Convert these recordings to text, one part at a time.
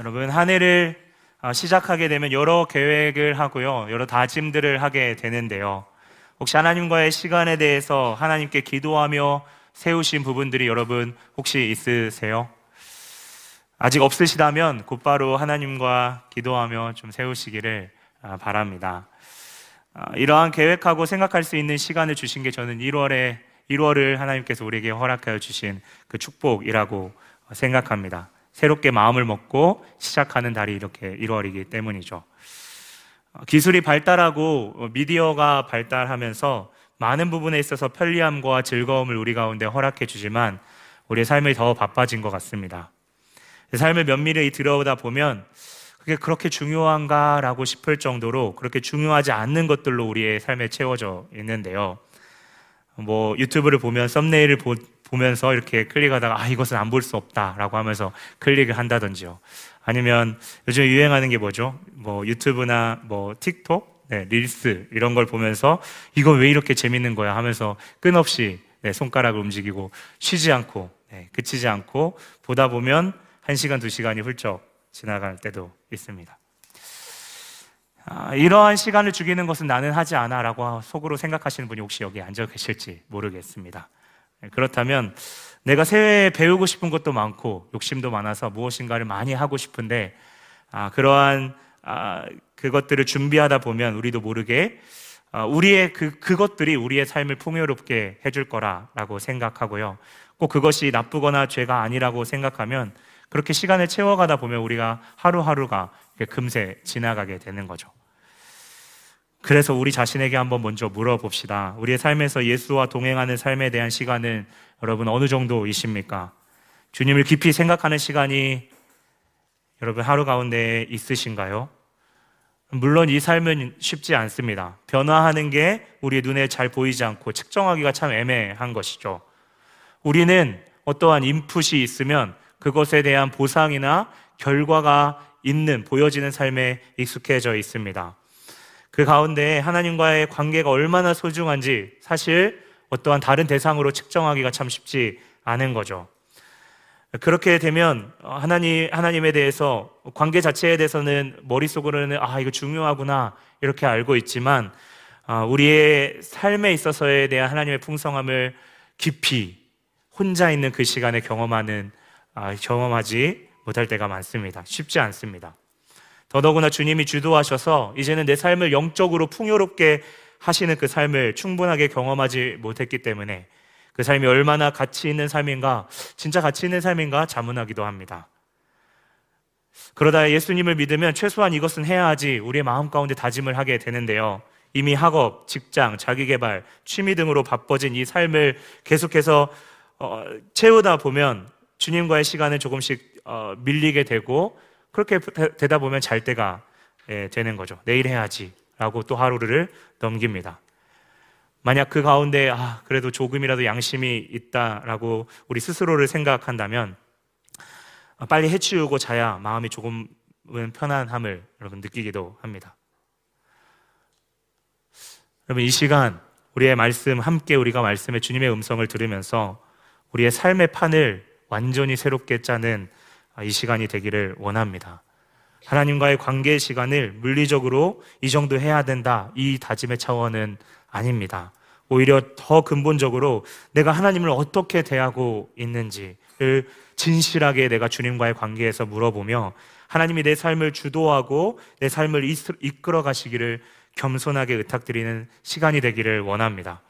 여러분, 한 해를 시작하게 되면 여러 계획을 하고요, 여러 다짐들을 하게 되는데요, 혹시 하나님과의 시간에 대해서 하나님께 기도하며 세우신 부분들이 여러분 혹시 있으세요? 아직 없으시다면 곧바로 하나님과 기도하며 좀 세우시기를 바랍니다. 이러한 계획하고 생각할 수 있는 시간을 주신 게 저는 1월을 하나님께서 우리에게 허락하여 주신 그 축복이라고 생각합니다. 새롭게 마음을 먹고 시작하는 달이 이렇게 1월이기 때문이죠. 기술이 발달하고 미디어가 발달하면서 많은 부분에 있어서 편리함과 즐거움을 우리 가운데 허락해 주지만 우리의 삶이 더 바빠진 것 같습니다. 삶을 면밀히 들여다 보면 그게 그렇게 중요한가라고 싶을 정도로 그렇게 중요하지 않는 것들로 우리의 삶에 채워져 있는데요, 뭐 유튜브를 보면 썸네일을 보면서 이렇게 클릭하다가 이것은 안 볼 수 없다라고 하면서 클릭을 한다든지요. 아니면 요즘 유행하는 게 뭐죠? 뭐 유튜브나 뭐 틱톡, 릴스 이런 걸 보면서 이건 왜 이렇게 재밌는 거야 하면서 끊없이 손가락을 움직이고 쉬지 않고 그치지 않고 보다 보면 1시간, 2시간이 훌쩍 지나갈 때도 있습니다. 이러한 시간을 죽이는 것은 나는 하지 않아 라고 속으로 생각하시는 분이 혹시 여기 앉아 계실지 모르겠습니다. 그렇다면 내가 새해에 배우고 싶은 것도 많고 욕심도 많아서 무엇인가를 많이 하고 싶은데 그것들을 준비하다 보면 우리도 모르게 우리의 그것들이 우리의 삶을 풍요롭게 해줄 거라고 생각하고요, 꼭 그것이 나쁘거나 죄가 아니라고 생각하면 그렇게 시간을 채워가다 보면 우리가 하루하루가 금세 지나가게 되는 거죠. 그래서 우리 자신에게 한번 먼저 물어봅시다. 우리의 삶에서 예수와 동행하는 삶에 대한 시간은 여러분 어느 정도이십니까? 주님을 깊이 생각하는 시간이 여러분 하루 가운데 있으신가요? 물론 이 삶은 쉽지 않습니다. 변화하는 게 우리의 눈에 잘 보이지 않고 측정하기가 참 애매한 것이죠. 우리는 어떠한 인풋이 있으면 그것에 대한 보상이나 결과가 있는, 보여지는 삶에 익숙해져 있습니다. 그 가운데 하나님과의 관계가 얼마나 소중한지 사실 어떠한 다른 대상으로 측정하기가 참 쉽지 않은 거죠. 그렇게 되면 하나님에 대해서, 관계 자체에 대해서는 머릿속으로는 이거 중요하구나 이렇게 알고 있지만 우리의 삶에 있어서에 대한 하나님의 풍성함을 깊이 혼자 있는 그 시간에 경험하지 못할 때가 많습니다. 쉽지 않습니다. 더더구나 주님이 주도하셔서 이제는 내 삶을 영적으로 풍요롭게 하시는 그 삶을 충분하게 경험하지 못했기 때문에 그 삶이 얼마나 가치 있는 삶인가, 진짜 가치 있는 삶인가 자문하기도 합니다. 그러다 예수님을 믿으면 최소한 이것은 해야 하지 우리의 마음 가운데 다짐을 하게 되는데요, 이미 학업, 직장, 자기개발, 취미 등으로 바빠진 이 삶을 계속해서 채우다 보면 주님과의 시간은 조금씩 밀리게 되고 그렇게 되다 보면 잘 때가 되는 거죠. 내일 해야지 라고 또 하루를 넘깁니다. 만약 그 가운데 그래도 조금이라도 양심이 있다라고 우리 스스로를 생각한다면 빨리 해치우고 자야 마음이 조금은 편안함을 여러분 느끼기도 합니다. 여러분, 이 시간 우리의 말씀 함께 우리가 말씀에 주님의 음성을 들으면서 우리의 삶의 판을 완전히 새롭게 짜는 이 시간이 되기를 원합니다. 하나님과의 관계의 시간을 물리적으로 이 정도 해야 된다, 이 다짐의 차원은 아닙니다. 오히려 더 근본적으로 내가 하나님을 어떻게 대하고 있는지를 진실하게 내가 주님과의 관계에서 물어보며 하나님이 내 삶을 주도하고 내 삶을 이끌어 가시기를 겸손하게 의탁드리는 시간이 되기를 원합니다.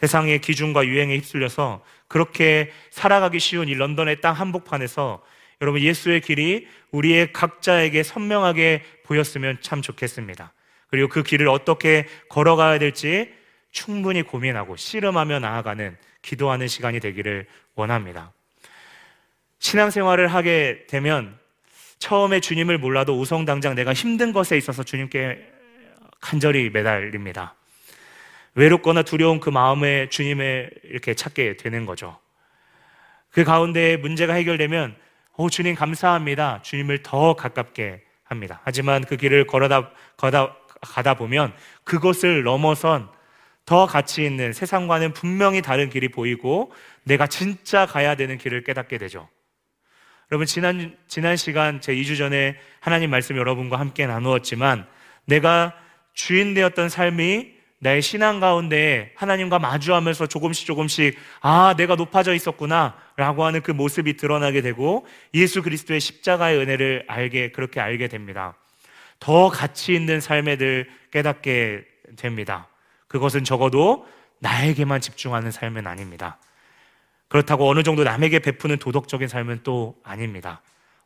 세상의 기준과 유행에 휩쓸려서 그렇게 살아가기 쉬운 이 런던의 땅 한복판에서 여러분, 예수의 길이 우리의 각자에게 선명하게 보였으면 참 좋겠습니다. 그리고 그 길을 어떻게 걸어가야 될지 충분히 고민하고 씨름하며 나아가는, 기도하는 시간이 되기를 원합니다. 신앙생활을 하게 되면 처음에 주님을 몰라도 우선당장 내가 힘든 것에 있어서 주님께 간절히 매달립니다. 외롭거나 두려운 그 마음에 주님을 이렇게 찾게 되는 거죠. 그 가운데 문제가 해결되면 주님 감사합니다, 주님을 더 가깝게 합니다. 하지만 그 길을 가다 보면 그것을 넘어선 더 가치 있는, 세상과는 분명히 다른 길이 보이고 내가 진짜 가야 되는 길을 깨닫게 되죠. 여러분, 지난 시간 제 2주 전에 하나님 말씀 여러분과 함께 나누었지만, 내가 주인 되었던 삶이 나의 신앙 가운데 하나님과 마주하면서 조금씩 아, 내가 높아져 있었구나 라고 하는 그 모습이 드러나게 되고, 예수 그리스도의 십자가의 은혜를 그렇게 알게 됩니다. 더 가치 있는 삶을 깨닫게 됩니다. 그것은 적어도 나에게만 집중하는 삶은 아닙니다. 그렇다고 어느 정도 남에게 베푸는 도덕적인 삶은 또 아닙니다.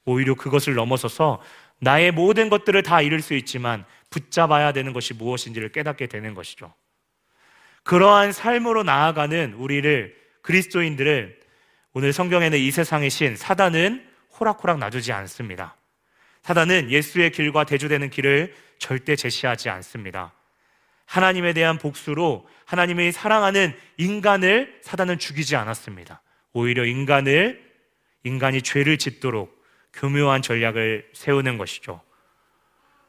오히려 그것을 넘어서서 나의 모든 것들을 다 잃을 수 있지만 붙잡아야 되는 것이 무엇인지를 깨닫게 되는 것이죠. 그러한 삶으로 나아가는 우리를, 그리스도인들을, 오늘 성경에는 이 세상의 신 사단은 호락호락 놔주지 않습니다. 사단은 예수의 길과 대조되는 길을 절대 제시하지 않습니다. 하나님에 대한 복수로 하나님이 사랑하는 인간을 사단은 죽이지 않았습니다. 오히려 인간이 죄를 짓도록 교묘한 전략을 세우는 것이죠.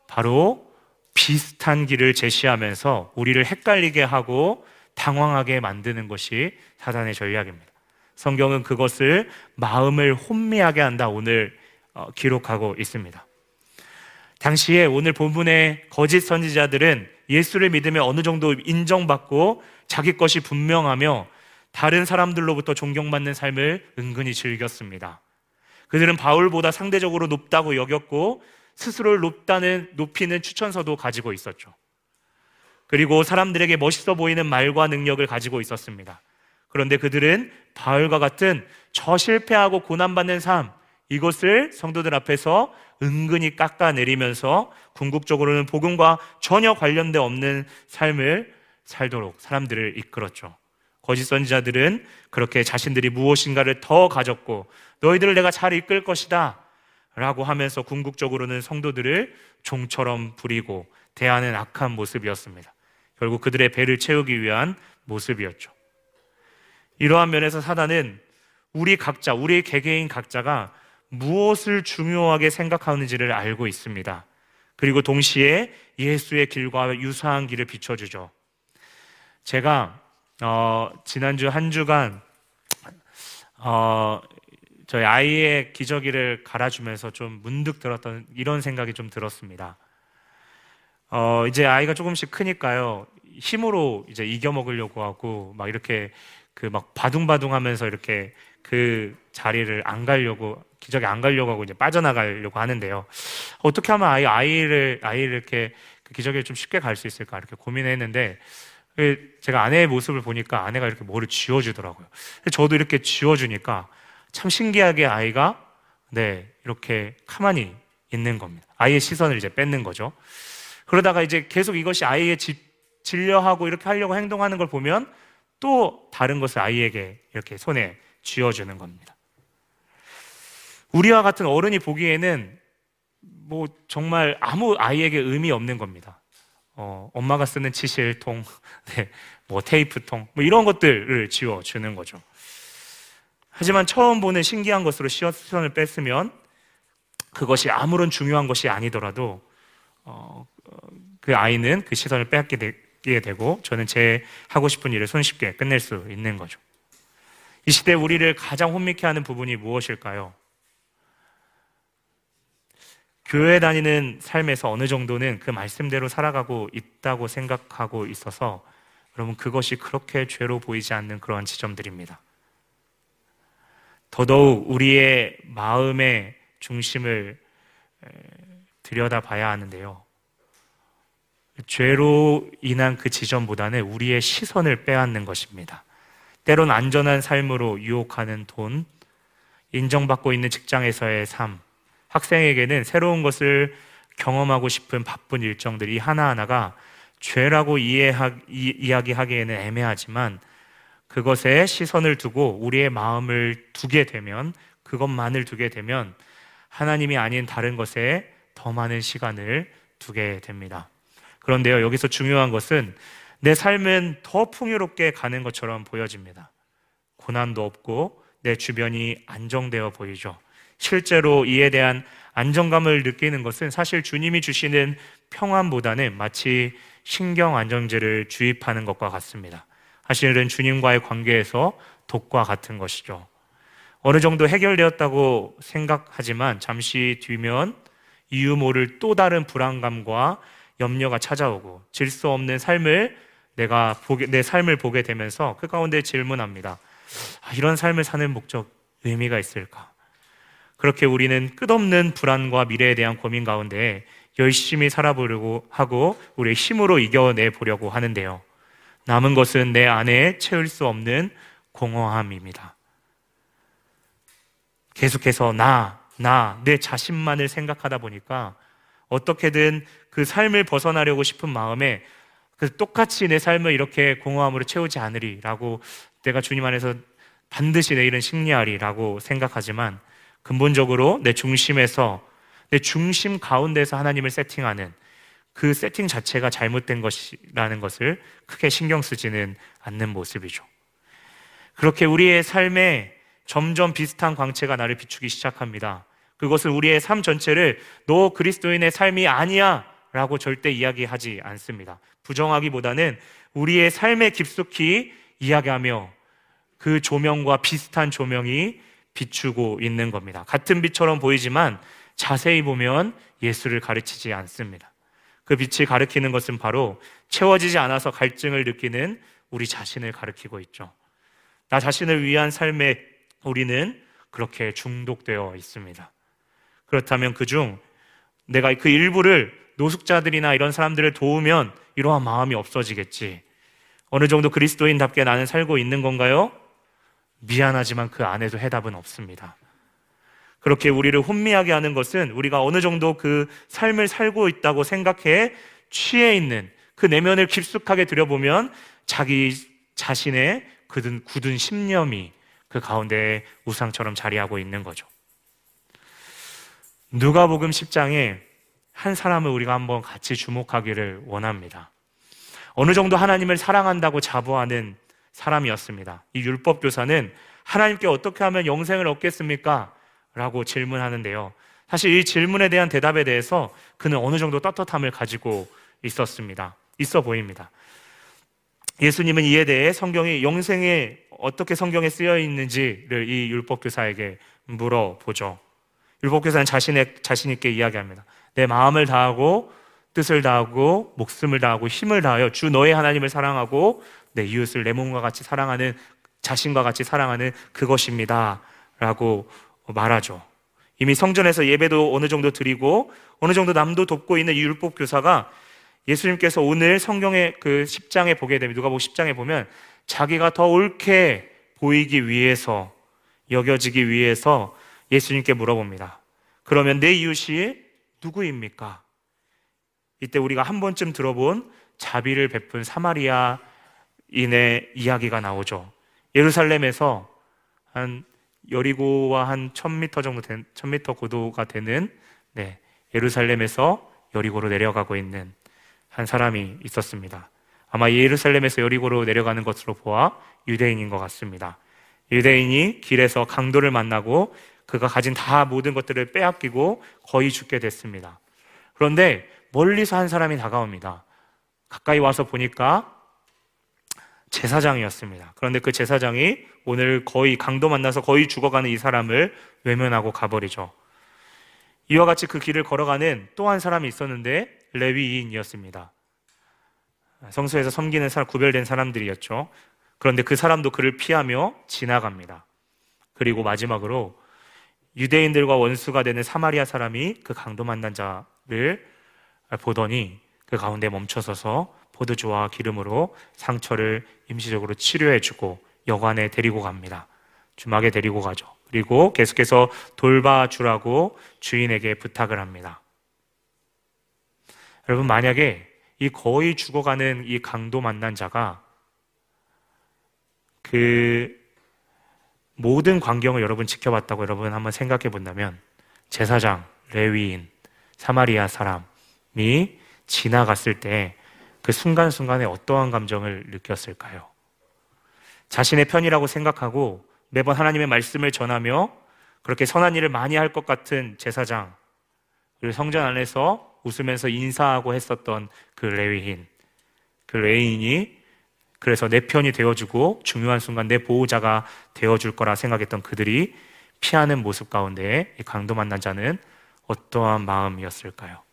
바로 비슷한 길을 제시하면서 우리를 헷갈리게 하고 당황하게 만드는 것이 사단의 전략입니다. 성경은 그것을 마음을 혼미하게 한다, 오늘 기록하고 있습니다. 당시에 오늘 본문의 거짓 선지자들은 예수를 믿으며 어느 정도 인정받고 자기 것이 분명하며 다른 사람들로부터 존경받는 삶을 은근히 즐겼습니다. 그들은 바울보다 상대적으로 높다고 여겼고 스스로를 높이는 추천서도 가지고 있었죠. 그리고 사람들에게 멋있어 보이는 말과 능력을 가지고 있었습니다. 그런데 그들은 바울과 같은 저 실패하고 고난받는 삶, 이것을 성도들 앞에서 은근히 깎아내리면서 궁극적으로는 복음과 전혀 관련돼 없는 삶을 살도록 사람들을 이끌었죠. 거짓 선지자들은 그렇게 자신들이 무엇인가를 더 가졌고, 너희들을 내가 잘 이끌 것이다 라고 하면서 궁극적으로는 성도들을 종처럼 부리고 대하는 악한 모습이었습니다. 결국 그들의 배를 채우기 위한 모습이었죠. 이러한 면에서 사단은 우리 개개인 각자가 무엇을 중요하게 생각하는지를 알고 있습니다. 그리고 동시에 예수의 길과 유사한 길을 비춰주죠. 제가 지난주 한 주간 저희 아이의 기저귀를 갈아주면서 좀 문득 들었던 이런 생각이 좀 들었습니다. 이제 아이가 조금씩 크니까요, 힘으로 이제 이겨 먹으려고 하고 막 이렇게 바둥바둥하면서 이렇게 그 자리를 안 가려고, 기저귀 안 가려고 하고 이제 빠져나가려고 하는데요. 어떻게 하면 아이를 이렇게 그 기저귀를 좀 쉽게 갈 수 있을까 이렇게 고민했는데, 제가 아내의 모습을 보니까 아내가 이렇게 뭐를 쥐어주더라고요. 저도 이렇게 쥐어주니까 참 신기하게 아이가 이렇게 가만히 있는 겁니다. 아이의 시선을 이제 뺏는 거죠. 그러다가 이제 계속 이것이 아이의 질려하고 이렇게 하려고 행동하는 걸 보면 또 다른 것을 아이에게 이렇게 손에 쥐어주는 겁니다. 우리와 같은 어른이 보기에는 뭐 정말 아무 아이에게 의미 없는 겁니다. 엄마가 쓰는 치실통, 뭐 테이프통, 뭐 이런 것들을 쥐어주는 거죠. 하지만 처음 보는 신기한 것으로 시선을 뺐으면 그것이 아무런 중요한 것이 아니더라도 그 아이는 그 시선을 뺏게 되고 저는 제 하고 싶은 일을 손쉽게 끝낼 수 있는 거죠. 이 시대 우리를 가장 혼미케 하는 부분이 무엇일까요? 교회 다니는 삶에서 어느 정도는 그 말씀대로 살아가고 있다고 생각하고 있어서, 여러분, 그것이 그렇게 죄로 보이지 않는 그러한 지점들입니다. 더더욱 우리의 마음의 중심을 들여다봐야 하는데요, 죄로 인한 그 지점보다는 우리의 시선을 빼앗는 것입니다. 때론 안전한 삶으로 유혹하는 돈, 인정받고 있는 직장에서의 삶, 학생에게는 새로운 것을 경험하고 싶은 바쁜 일정들, 이 하나하나가 죄라고 이야기하기에는 애매하지만 그것에 시선을 두고 우리의 마음을 두게 되면, 그것만을 두게 되면 하나님이 아닌 다른 것에 더 많은 시간을 두게 됩니다. 그런데요, 여기서 중요한 것은 내 삶은 더 풍요롭게 가는 것처럼 보여집니다. 고난도 없고 내 주변이 안정되어 보이죠. 실제로 이에 대한 안정감을 느끼는 것은 사실 주님이 주시는 평안보다는 마치 신경안정제를 주입하는 것과 같습니다. 사실은 주님과의 관계에서 독과 같은 것이죠. 어느 정도 해결되었다고 생각하지만 잠시 뒤면 이유 모를 또 다른 불안감과 염려가 찾아오고 질 수 없는 삶을 내 삶을 보게 되면서 그 가운데 질문합니다. 이런 삶을 사는 목적, 의미가 있을까? 그렇게 우리는 끝없는 불안과 미래에 대한 고민 가운데 열심히 살아보려고 하고 우리의 힘으로 이겨내 보려고 하는데요, 남은 것은 내 안에 채울 수 없는 공허함입니다. 계속해서 내 자신만을 생각하다 보니까 어떻게든 그 삶을 벗어나려고 싶은 마음에 그 똑같이 내 삶을 이렇게 공허함으로 채우지 않으리라고, 내가 주님 안에서 반드시 내일은 승리하리라고 생각하지만 근본적으로 내 중심 가운데서 하나님을 세팅하는 그 세팅 자체가 잘못된 것이라는 것을 크게 신경 쓰지는 않는 모습이죠. 그렇게 우리의 삶에 점점 비슷한 광채가 나를 비추기 시작합니다. 그것을 우리의 삶 전체를 너 그리스도인의 삶이 아니야 라고 절대 이야기하지 않습니다. 부정하기보다는 우리의 삶에 깊숙이 이야기하며 그 조명과 비슷한 조명이 비추고 있는 겁니다. 같은 빛처럼 보이지만 자세히 보면 예수를 가르치지 않습니다. 그 빛이 가르치는 것은 바로 채워지지 않아서 갈증을 느끼는 우리 자신을 가르치고 있죠. 나 자신을 위한 삶에 우리는 그렇게 중독되어 있습니다. 그렇다면 그중 내가 그 일부를 노숙자들이나 이런 사람들을 도우면 이러한 마음이 없어지겠지, 어느 정도 그리스도인답게 나는 살고 있는 건가요? 미안하지만 그 안에도 해답은 없습니다. 그렇게 우리를 혼미하게 하는 것은 우리가 어느 정도 그 삶을 살고 있다고 생각해 취해 있는 그 내면을 깊숙하게 들여보면 자기 자신의 굳은 심령이 그 가운데 우상처럼 자리하고 있는 거죠. 누가복음 10장에 한 사람을 우리가 한번 같이 주목하기를 원합니다. 어느 정도 하나님을 사랑한다고 자부하는 사람이었습니다. 이 율법교사는 하나님께 어떻게 하면 영생을 얻겠습니까? 라고 질문하는데요, 사실 이 질문에 대한 대답에 대해서 그는 어느 정도 떳떳함을 가지고 있어 보입니다. 예수님은 이에 대해 성경이 영생에 어떻게 성경에 쓰여 있는지를 이 율법교사에게 물어보죠. 율법교사는 자신 있게 이야기합니다. 내 마음을 다하고 뜻을 다하고 목숨을 다하고 힘을 다하여 주 너의 하나님을 사랑하고 내 이웃을 내 몸과 같이 사랑하는, 자신과 같이 사랑하는 그것입니다 라고 말하죠. 이미 성전에서 예배도 어느 정도 드리고 어느 정도 남도 돕고 있는 이 율법교사가 예수님께서 오늘 성경의 그 10장에 보게 됩니다. 누가복음 10장에 보면 자기가 더 옳게 보이기 위해서, 여겨지기 위해서 예수님께 물어봅니다. 그러면 내 이웃이 누구입니까? 이때 우리가 한 번쯤 들어본 자비를 베푼 사마리아인의 이야기가 나오죠. 예루살렘에서 여리고와 한 1000m 정도 1000m 고도가 되는 예루살렘에서 여리고로 내려가고 있는 한 사람이 있었습니다. 아마 예루살렘에서 여리고로 내려가는 것으로 보아 유대인인 것 같습니다. 유대인이 길에서 강도를 만나고 그가 가진 모든 것들을 빼앗기고 거의 죽게 됐습니다. 그런데 멀리서 한 사람이 다가옵니다. 가까이 와서 보니까 제사장이었습니다. 그런데 그 제사장이 오늘 거의 강도 만나서 거의 죽어가는 이 사람을 외면하고 가버리죠. 이와 같이 그 길을 걸어가는 또 한 사람이 있었는데 레위인이었습니다. 성소에서 섬기는 사람, 구별된 사람들이었죠. 그런데 그 사람도 그를 피하며 지나갑니다. 그리고 마지막으로 유대인들과 원수가 되는 사마리아 사람이 그 강도 만난 자를 보더니 그 가운데 멈춰서서 포도주와 기름으로 상처를 임시적으로 치료해주고 여관에 데리고 갑니다. 주막에 데리고 가죠. 그리고 계속해서 돌봐주라고 주인에게 부탁을 합니다. 여러분, 만약에 이 거의 죽어가는 이 강도 만난 자가 그 모든 광경을 여러분 지켜봤다고 여러분 한번 생각해 본다면 제사장, 레위인, 사마리아 사람이 지나갔을 때 그 순간순간에 어떠한 감정을 느꼈을까요? 자신의 편이라고 생각하고 매번 하나님의 말씀을 전하며 그렇게 선한 일을 많이 할 것 같은 제사장, 그리고 성전 안에서 웃으면서 인사하고 했었던 그 레위인, 그 레위인이 그래서 내 편이 되어주고 중요한 순간 내 보호자가 되어줄 거라 생각했던 그들이 피하는 모습 가운데 이 강도 만난 자는 어떠한 마음이었을까요?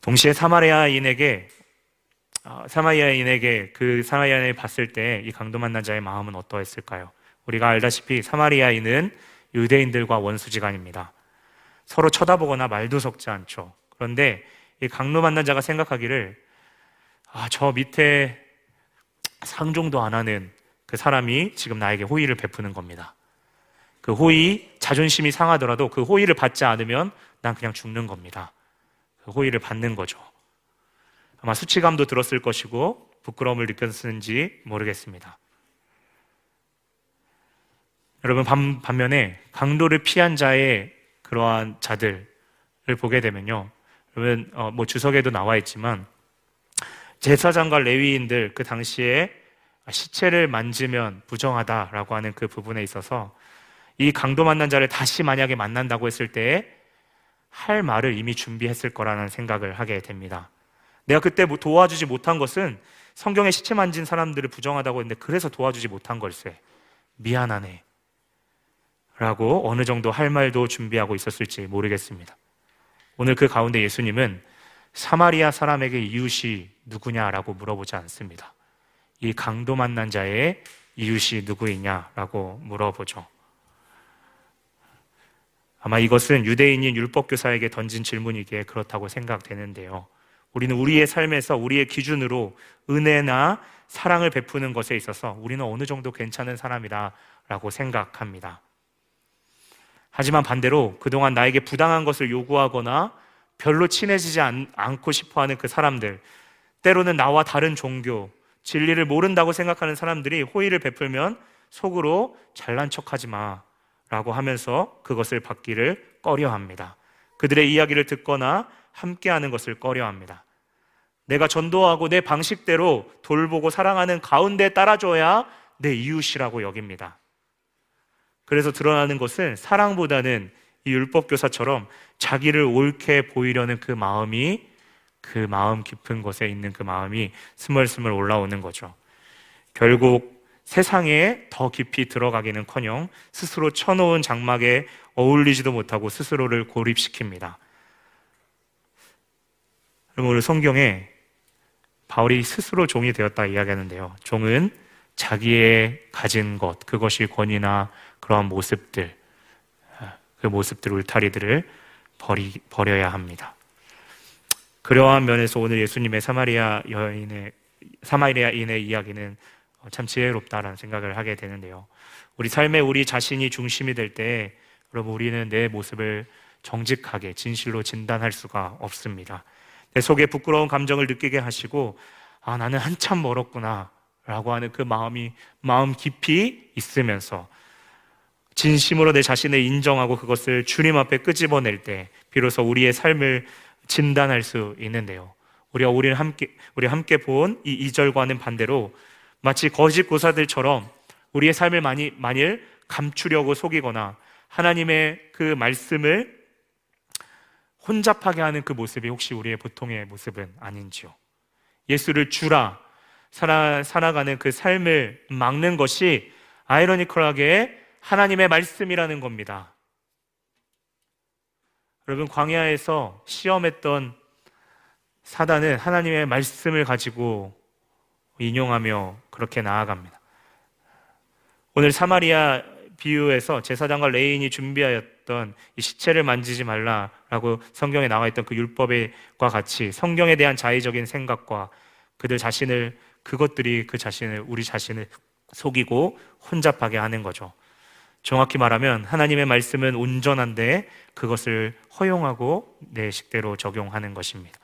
동시에 사마리아인에게 그 사마리아인을 봤을 때 이 강도 만난 자의 마음은 어떠했을까요? 우리가 알다시피 사마리아인은 유대인들과 원수지간입니다. 서로 쳐다보거나 말도 섞지 않죠. 그런데 이 강도 만난 자가 생각하기를, 저 밑에 상종도 안 하는 그 사람이 지금 나에게 호의를 베푸는 겁니다. 그 호의, 자존심이 상하더라도 그 호의를 받지 않으면 난 그냥 죽는 겁니다. 그 호의를 받는 거죠. 아마 수치감도 들었을 것이고 부끄러움을 느꼈는지 모르겠습니다. 여러분, 반면에 강도를 피한 자의 그러한 자들을 보게 되면요, 여러분 뭐 주석에도 나와 있지만 제사장과 레위인들, 그 당시에 시체를 만지면 부정하다라고 하는 그 부분에 있어서 이 강도 만난 자를 다시 만약에 만난다고 했을 때에 할 말을 이미 준비했을 거라는 생각을 하게 됩니다. 내가 그때 도와주지 못한 것은 성경에 시체 만진 사람들을 부정하다고 했는데 그래서 도와주지 못한 걸세, 미안하네 라고 어느 정도 할 말도 준비하고 있었을지 모르겠습니다. 오늘 그 가운데 예수님은 사마리아 사람에게 이웃이 누구냐라고 물어보지 않습니다. 이 강도 만난 자의 이웃이 누구이냐라고 물어보죠. 아마 이것은 유대인인 율법교사에게 던진 질문이기에 그렇다고 생각되는데요, 우리는 우리의 삶에서 우리의 기준으로 은혜나 사랑을 베푸는 것에 있어서 우리는 어느 정도 괜찮은 사람이라고 생각합니다. 하지만 반대로 그동안 나에게 부당한 것을 요구하거나 별로 친해지지 않고 싶어하는 그 사람들, 때로는 나와 다른 종교, 진리를 모른다고 생각하는 사람들이 호의를 베풀면 속으로 잘난 척하지 마 라고 하면서 그것을 받기를 꺼려합니다. 그들의 이야기를 듣거나 함께하는 것을 꺼려합니다. 내가 전도하고 내 방식대로 돌보고 사랑하는 가운데 따라줘야 내 이웃이라고 여깁니다. 그래서 드러나는 것은 사랑보다는 이 율법교사처럼 자기를 옳게 보이려는 그 마음이, 그 마음 깊은 곳에 있는 그 마음이 스멀스멀 올라오는 거죠. 결국 세상에 더 깊이 들어가기는커녕 스스로 쳐놓은 장막에 어울리지도 못하고 스스로를 고립시킵니다. 그럼 오늘 성경에 바울이 스스로 종이 되었다 이야기하는데요, 종은 자기의 가진 것, 그것이 권위나 그러한 모습들, 그 모습들, 울타리들을 버려야 합니다. 그러한 면에서 오늘 예수님의 사마리아인의 이야기는 참 지혜롭다라는 생각을 하게 되는데요, 우리 삶에 우리 자신이 중심이 될 때 여러분, 우리는 내 모습을 정직하게 진실로 진단할 수가 없습니다. 내 속에 부끄러운 감정을 느끼게 하시고, 나는 한참 멀었구나 라고 하는 그 마음이 마음 깊이 있으면서 진심으로 내 자신을 인정하고 그것을 주님 앞에 끄집어낼 때 비로소 우리의 삶을 진단할 수 있는데요, 우리 함께 본 이 2절과는 반대로 마치 거짓 고사들처럼 우리의 삶을 만일 감추려고 속이거나 하나님의 그 말씀을 혼잡하게 하는 그 모습이 혹시 우리의 보통의 모습은 아닌지요. 예수를 주라, 살아가는 그 삶을 막는 것이 아이러니컬하게 하나님의 말씀이라는 겁니다. 여러분, 광야에서 시험했던 사단은 하나님의 말씀을 가지고 인용하며 그렇게 나아갑니다. 오늘 사마리아 비유에서 제사장과 레위인이 준비하였던 이 시체를 만지지 말라라고 성경에 나와 있던 그 율법과 같이 성경에 대한 자의적인 생각과 우리 자신을 속이고 혼잡하게 하는 거죠. 정확히 말하면 하나님의 말씀은 온전한데 그것을 허용하고 내 식대로 적용하는 것입니다.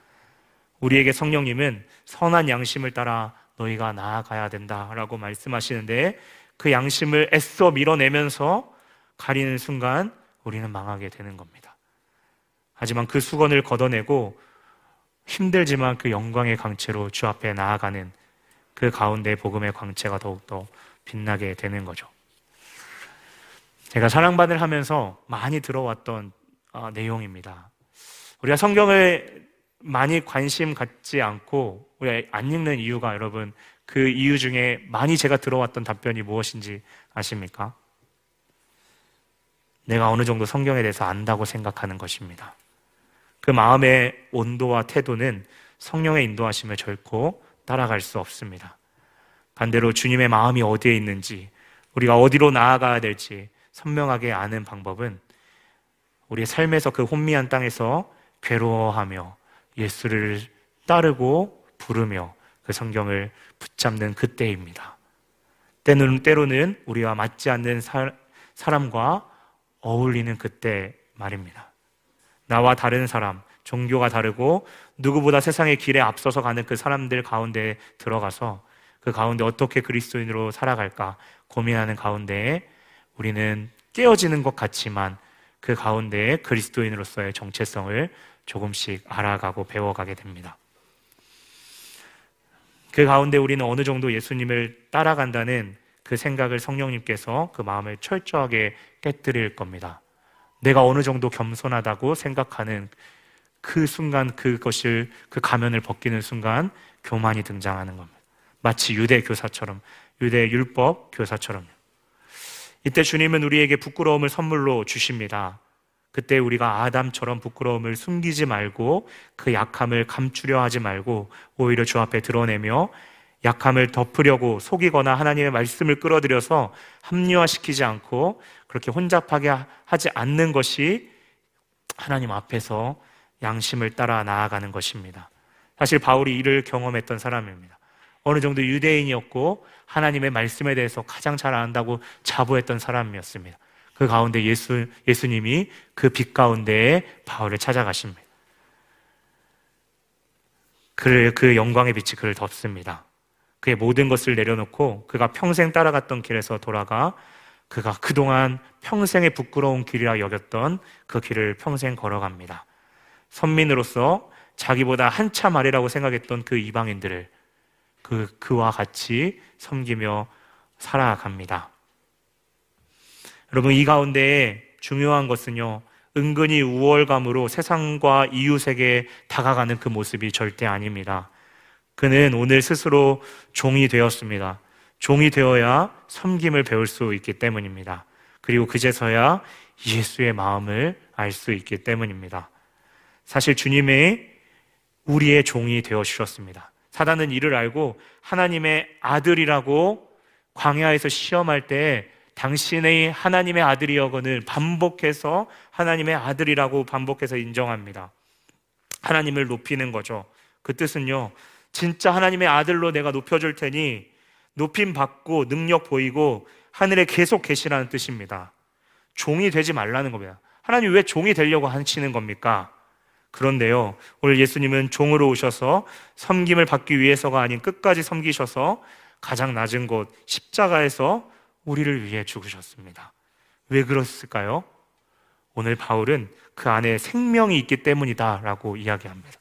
우리에게 성령님은 선한 양심을 따라 너희가 나아가야 된다라고 말씀하시는데 그 양심을 애써 밀어내면서 가리는 순간 우리는 망하게 되는 겁니다. 하지만 그 수건을 걷어내고 힘들지만 그 영광의 광채로 주 앞에 나아가는 그 가운데 복음의 광채가 더욱더 빛나게 되는 거죠. 제가 사랑반을 하면서 많이 들어왔던 내용입니다. 우리가 성경을 많이 관심 갖지 않고 우리가 안 읽는 이유가, 여러분, 그 이유 중에 많이 제가 들어왔던 답변이 무엇인지 아십니까? 내가 어느 정도 성경에 대해서 안다고 생각하는 것입니다. 그 마음의 온도와 태도는 성령의 인도하심을 결코 따라갈 수 없습니다. 반대로 주님의 마음이 어디에 있는지, 우리가 어디로 나아가야 될지 선명하게 아는 방법은 우리의 삶에서 그 혼미한 땅에서 괴로워하며 예수를 따르고 부르며 그 성경을 붙잡는 그때입니다. 때로는 우리와 맞지 않는 사람과 어울리는 그때 말입니다. 나와 다른 사람, 종교가 다르고 누구보다 세상의 길에 앞서서 가는 그 사람들 가운데 들어가서 그 가운데 어떻게 그리스도인으로 살아갈까 고민하는 가운데에 우리는 깨어지는 것 같지만 그 가운데에 그리스도인으로서의 정체성을 조금씩 알아가고 배워가게 됩니다. 그 가운데 우리는 어느 정도 예수님을 따라간다는 그 생각을 성령님께서 그 마음을 철저하게 깨뜨릴 겁니다. 내가 어느 정도 겸손하다고 생각하는 그 순간, 그 가면을 벗기는 순간 교만이 등장하는 겁니다. 마치 유대 교사처럼, 유대 율법 교사처럼. 이때 주님은 우리에게 부끄러움을 선물로 주십니다. 그때 우리가 아담처럼 부끄러움을 숨기지 말고 그 약함을 감추려 하지 말고 오히려 주 앞에 드러내며 약함을 덮으려고 속이거나 하나님의 말씀을 끌어들여서 합리화시키지 않고 그렇게 혼잡하게 하지 않는 것이 하나님 앞에서 양심을 따라 나아가는 것입니다. 사실 바울이 이를 경험했던 사람입니다. 어느 정도 유대인이었고 하나님의 말씀에 대해서 가장 잘 안다고 자부했던 사람이었습니다. 그 가운데 예수님이 그 빛 가운데에 바울을 찾아가십니다. 그 영광의 빛이 그를 덮습니다. 그의 모든 것을 내려놓고 그가 평생 따라갔던 길에서 돌아가 그가 그동안 평생의 부끄러운 길이라 여겼던 그 길을 평생 걸어갑니다. 선민으로서 자기보다 한참 아래라고 생각했던 그 이방인들을 그와 같이 섬기며 살아갑니다. 여러분, 이 가운데 중요한 것은요, 은근히 우월감으로 세상과 이웃에게 다가가는 그 모습이 절대 아닙니다. 그는 오늘 스스로 종이 되었습니다. 종이 되어야 섬김을 배울 수 있기 때문입니다. 그리고 그제서야 예수의 마음을 알 수 있기 때문입니다. 사실 주님의 우리의 종이 되어주셨습니다. 사단은 이를 알고 하나님의 아들이라고 광야에서 시험할 때 당신의 하나님의 아들이여거늘 반복해서 하나님의 아들이라고 반복해서 인정합니다. 하나님을 높이는 거죠. 그 뜻은요, 진짜 하나님의 아들로 내가 높여줄 테니 높임 받고 능력 보이고 하늘에 계속 계시라는 뜻입니다. 종이 되지 말라는 겁니다. 하나님 왜 종이 되려고 하시는 겁니까? 그런데요, 오늘 예수님은 종으로 오셔서 섬김을 받기 위해서가 아닌 끝까지 섬기셔서 가장 낮은 곳 십자가에서 우리를 위해 죽으셨습니다. 왜 그랬을까요? 오늘 바울은 그 안에 생명이 있기 때문이다라고 이야기합니다.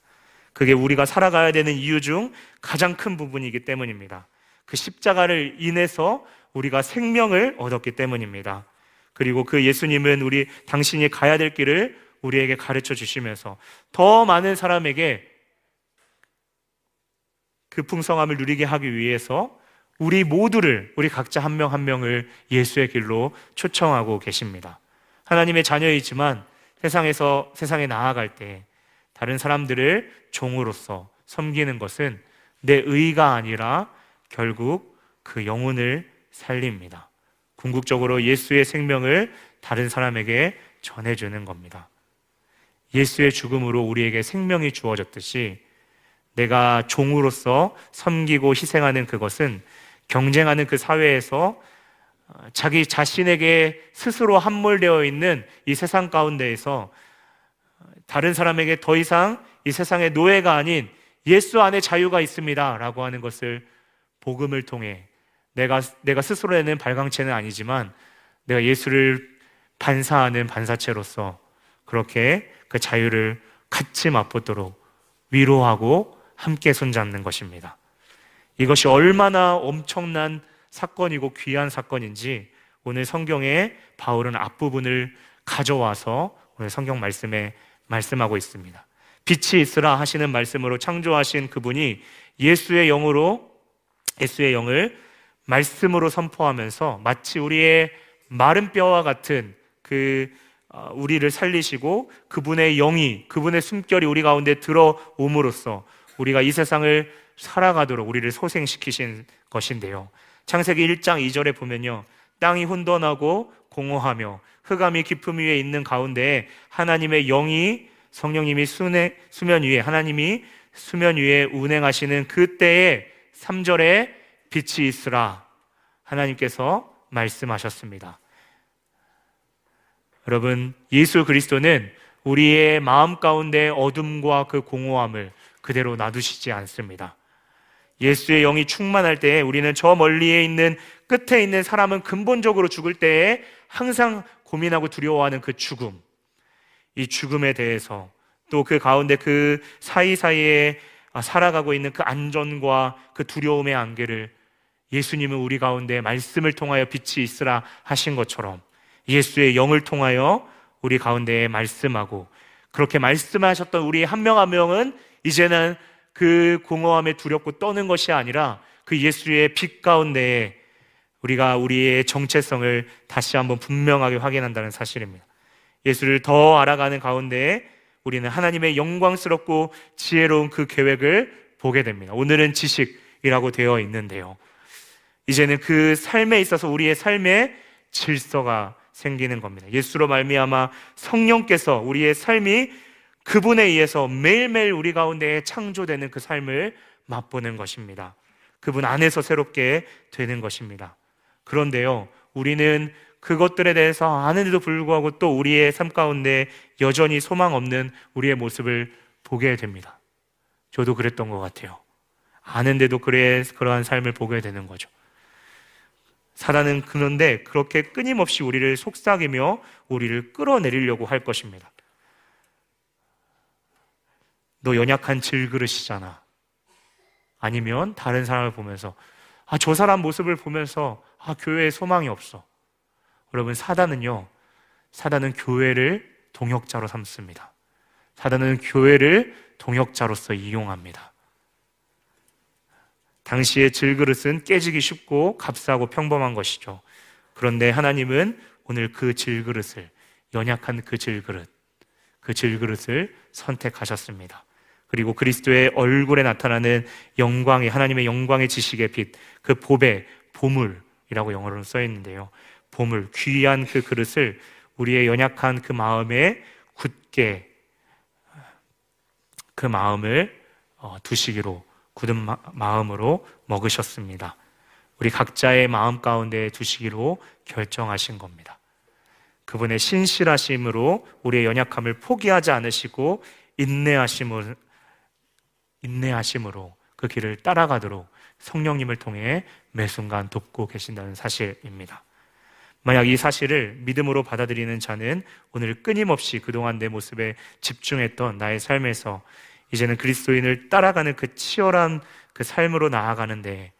그게 우리가 살아가야 되는 이유 중 가장 큰 부분이기 때문입니다. 그 십자가를 인해서 우리가 생명을 얻었기 때문입니다. 그리고 그 예수님은 당신이 가야 될 길을 우리에게 가르쳐 주시면서 더 많은 사람에게 그 풍성함을 누리게 하기 위해서 우리 모두를, 우리 각자 한 명 한 명을 예수의 길로 초청하고 계십니다. 하나님의 자녀이지만 세상에 나아갈 때 다른 사람들을 종으로서 섬기는 것은 내 의가 아니라 결국 그 영혼을 살립니다. 궁극적으로 예수의 생명을 다른 사람에게 전해주는 겁니다. 예수의 죽음으로 우리에게 생명이 주어졌듯이 내가 종으로서 섬기고 희생하는 그것은 경쟁하는 그 사회에서 자기 자신에게 스스로 함몰되어 있는 이 세상 가운데에서 다른 사람에게 더 이상 이 세상의 노예가 아닌 예수 안에 자유가 있습니다 라고 하는 것을 복음을 통해 내가 스스로 내는 발광체는 아니지만 내가 예수를 반사하는 반사체로서 그렇게 그 자유를 같이 맛보도록 위로하고 함께 손잡는 것입니다. 이것이 얼마나 엄청난 사건이고 귀한 사건인지 오늘 성경에 바울은 앞부분을 가져와서 오늘 성경 말씀에 말씀하고 있습니다. 빛이 있으라 하시는 말씀으로 창조하신 그분이 예수의 영을 말씀으로 선포하면서 마치 우리의 마른 뼈와 같은 우리를 살리시고 그분의 영이, 그분의 숨결이 우리 가운데 들어옴으로써 우리가 이 세상을 살아가도록 우리를 소생시키신 것인데요. 창세기 1장 2절에 보면요, 땅이 혼돈하고 공허하며 흑암이 깊음 위에 있는 가운데 하나님의 영이, 성령님이 수면 위에, 하나님이 수면 위에 운행하시는 그때에 3절에 빛이 있으라 하나님께서 말씀하셨습니다. 여러분, 예수 그리스도는 우리의 마음 가운데 어둠과 그 공허함을 그대로 놔두시지 않습니다. 예수의 영이 충만할 때에 우리는 저 멀리에 있는, 끝에 있는 사람은 근본적으로 죽을 때에 항상 고민하고 두려워하는 그 죽음, 이 죽음에 대해서, 또 그 가운데 그 사이사이에 살아가고 있는 그 안전과 그 두려움의 안개를 예수님은 우리 가운데 말씀을 통하여 빛이 있으라 하신 것처럼 예수의 영을 통하여 우리 가운데에 말씀하고, 그렇게 말씀하셨던 우리 한 명 한 명은 이제는 그 공허함에 두렵고 떠는 것이 아니라 그 예수의 빛 가운데에 우리가 우리의 정체성을 다시 한번 분명하게 확인한다는 사실입니다. 예수를 더 알아가는 가운데에 우리는 하나님의 영광스럽고 지혜로운 그 계획을 보게 됩니다. 오늘은 지식이라고 되어 있는데요, 이제는 그 삶에 있어서 우리의 삶의 질서가 생기는 겁니다. 예수로 말미암아 성령께서 우리의 삶이 그분에 의해서 매일매일 우리 가운데 창조되는 그 삶을 맛보는 것입니다. 그분 안에서 새롭게 되는 것입니다. 그런데요, 우리는 그것들에 대해서 아는데도 불구하고 또 우리의 삶 가운데 여전히 소망 없는 우리의 모습을 보게 됩니다. 저도 그랬던 것 같아요. 아는데도 그러한 삶을 보게 되는 거죠. 사단은 그런데 그렇게 끊임없이 우리를 속삭이며 우리를 끌어내리려고 할 것입니다. 너 연약한 질그릇이잖아. 아니면 다른 사람을 보면서, 저 사람 모습을 보면서 교회에 소망이 없어. 여러분, 사단은 교회를 동역자로 삼습니다. 사단은 교회를 동역자로서 이용합니다. 당시의 질그릇은 깨지기 쉽고 값싸고 평범한 것이죠. 그런데 하나님은 오늘 그 질그릇을, 연약한 그 질그릇을 선택하셨습니다. 그리고 그리스도의 얼굴에 나타나는 영광의, 하나님의 영광의 지식의 빛, 그 보배, 보물이라고 영어로 써 있는데요, 보물, 귀한 그 그릇을 우리의 연약한 그 마음에 굳게 그 마음을 두시기로, 굳은 마음으로 먹으셨습니다. 우리 각자의 마음 가운데 두시기로 결정하신 겁니다. 그분의 신실하심으로 우리의 연약함을 포기하지 않으시고 인내하심으로 그 길을 따라가도록 성령님을 통해 매순간 돕고 계신다는 사실입니다. 만약 이 사실을 믿음으로 받아들이는 자는 오늘 끊임없이 그동안 내 모습에 집중했던 나의 삶에서 이제는 그리스도인을 따라가는 그 치열한 그 삶으로 나아가는데,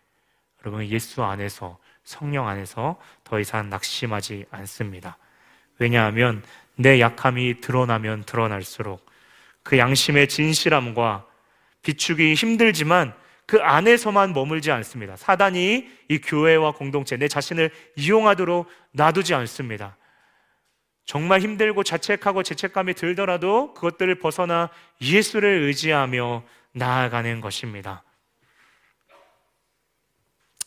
여러분, 예수 안에서, 성령 안에서 더 이상 낙심하지 않습니다. 왜냐하면 내 약함이 드러나면 드러날수록 그 양심의 진실함과 비추기 힘들지만 그 안에서만 머물지 않습니다. 사단이 이 교회와 공동체, 내 자신을 이용하도록 놔두지 않습니다. 정말 힘들고 자책하고 죄책감이 들더라도 그것들을 벗어나 예수를 의지하며 나아가는 것입니다.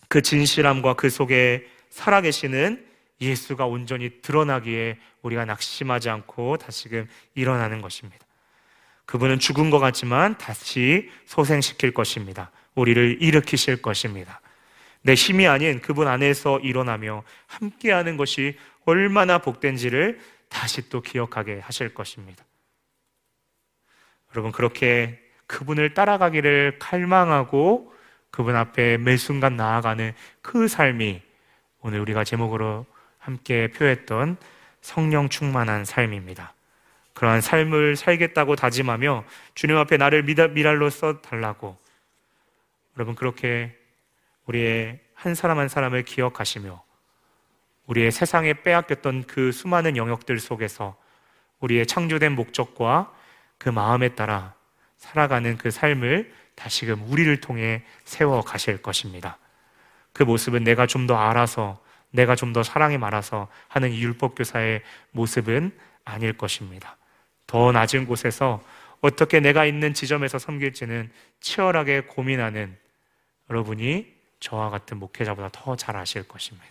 그 진실함과 그 속에 살아계시는 예수가 온전히 드러나기에 우리가 낙심하지 않고 다시금 일어나는 것입니다. 그분은 죽은 것 같지만 다시 소생시킬 것입니다. 우리를 일으키실 것입니다. 내 힘이 아닌 그분 안에서 일어나며 함께하는 것이 얼마나 복된지를 다시 또 기억하게 하실 것입니다. 여러분, 그렇게 그분을 따라가기를 갈망하고 그분 앞에 매 순간 나아가는 그 삶이 오늘 우리가 제목으로 함께 표했던 성령 충만한 삶입니다. 그러한 삶을 살겠다고 다짐하며 주님 앞에 나를 미랄로 써달라고, 여러분, 그렇게 우리의 한 사람 한 사람을 기억하시며 우리의 세상에 빼앗겼던 그 수많은 영역들 속에서 우리의 창조된 목적과 그 마음에 따라 살아가는 그 삶을 다시금 우리를 통해 세워가실 것입니다. 그 모습은 내가 좀 더 알아서 내가 좀 더 사랑이 많아서 하는 이 율법교사의 모습은 아닐 것입니다. 더 낮은 곳에서 어떻게 내가 있는 지점에서 섬길지는 치열하게 고민하는 여러분이 저와 같은 목회자보다 더 잘 아실 것입니다.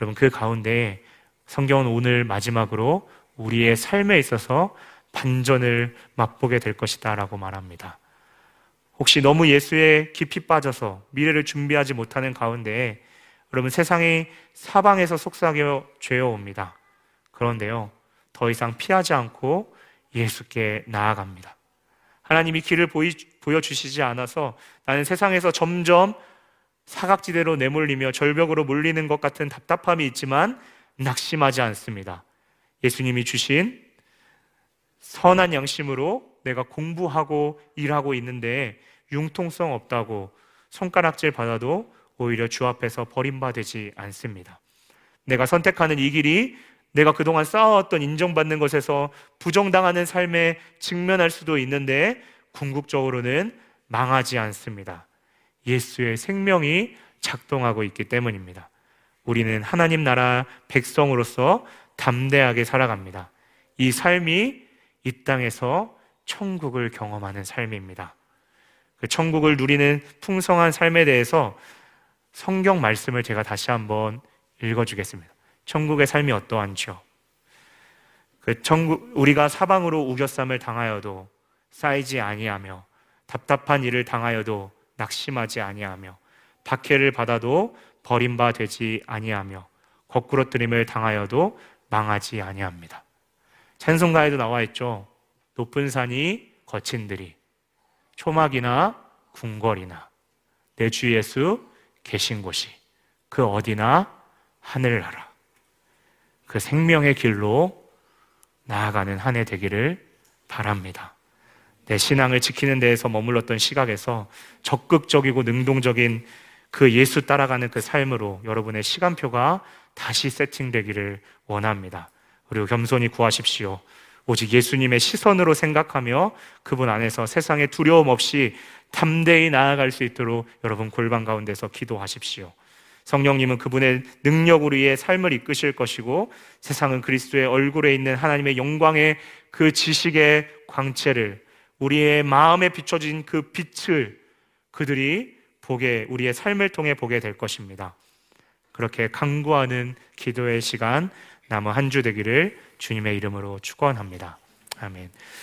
여러분, 그 가운데 성경은 오늘 마지막으로 우리의 삶에 있어서 반전을 맛보게 될 것이다 라고 말합니다. 혹시 너무 예수에 깊이 빠져서 미래를 준비하지 못하는 가운데 여러분, 세상이 사방에서 속삭여 죄어옵니다. 그런데요, 더 이상 피하지 않고 예수께 나아갑니다. 하나님이 길을 보여주시지 않아서 나는 세상에서 점점 사각지대로 내몰리며 절벽으로 몰리는 것 같은 답답함이 있지만 낙심하지 않습니다. 예수님이 주신 선한 양심으로 내가 공부하고 일하고 있는데 융통성 없다고 손가락질 받아도 오히려 주 앞에서 버림받지 않습니다. 내가 선택하는 이 길이 내가 그동안 쌓아왔던 인정받는 것에서 부정당하는 삶에 직면할 수도 있는데 궁극적으로는 망하지 않습니다. 예수의 생명이 작동하고 있기 때문입니다. 우리는 하나님 나라 백성으로서 담대하게 살아갑니다. 이 삶이 이 땅에서 천국을 경험하는 삶입니다. 그 천국을 누리는 풍성한 삶에 대해서 성경 말씀을 제가 다시 한번 읽어주겠습니다. 천국의 삶이 어떠한지요? 우리가 사방으로 우겨쌈을 당하여도 쌓이지 아니하며 답답한 일을 당하여도 낙심하지 아니하며 박해를 받아도 버림바 되지 아니하며 거꾸러뜨림을 당하여도 망하지 아니합니다. 찬송가에도 나와 있죠. 높은 산이 거친들이 초막이나 궁궐이나 내 주 예수 계신 곳이 그 어디나 하늘나라. 그 생명의 길로 나아가는 한 해 되기를 바랍니다. 내 신앙을 지키는 데에서 머물렀던 시각에서 적극적이고 능동적인 그 예수 따라가는 그 삶으로 여러분의 시간표가 다시 세팅되기를 원합니다. 그리고 겸손히 구하십시오. 오직 예수님의 시선으로 생각하며 그분 안에서 세상의 두려움 없이 담대히 나아갈 수 있도록 여러분 골방 가운데서 기도하십시오. 성령님은 그분의 능력으로 우리의 삶을 이끄실 것이고 세상은 그리스도의 얼굴에 있는 하나님의 영광의 그 지식의 광채를 우리의 마음에 비춰진 그 빛을 그들이 보게, 우리의 삶을 통해 보게 될 것입니다. 그렇게 간구하는 기도의 시간 남은 한 주 되기를 주님의 이름으로 축원합니다. 아멘.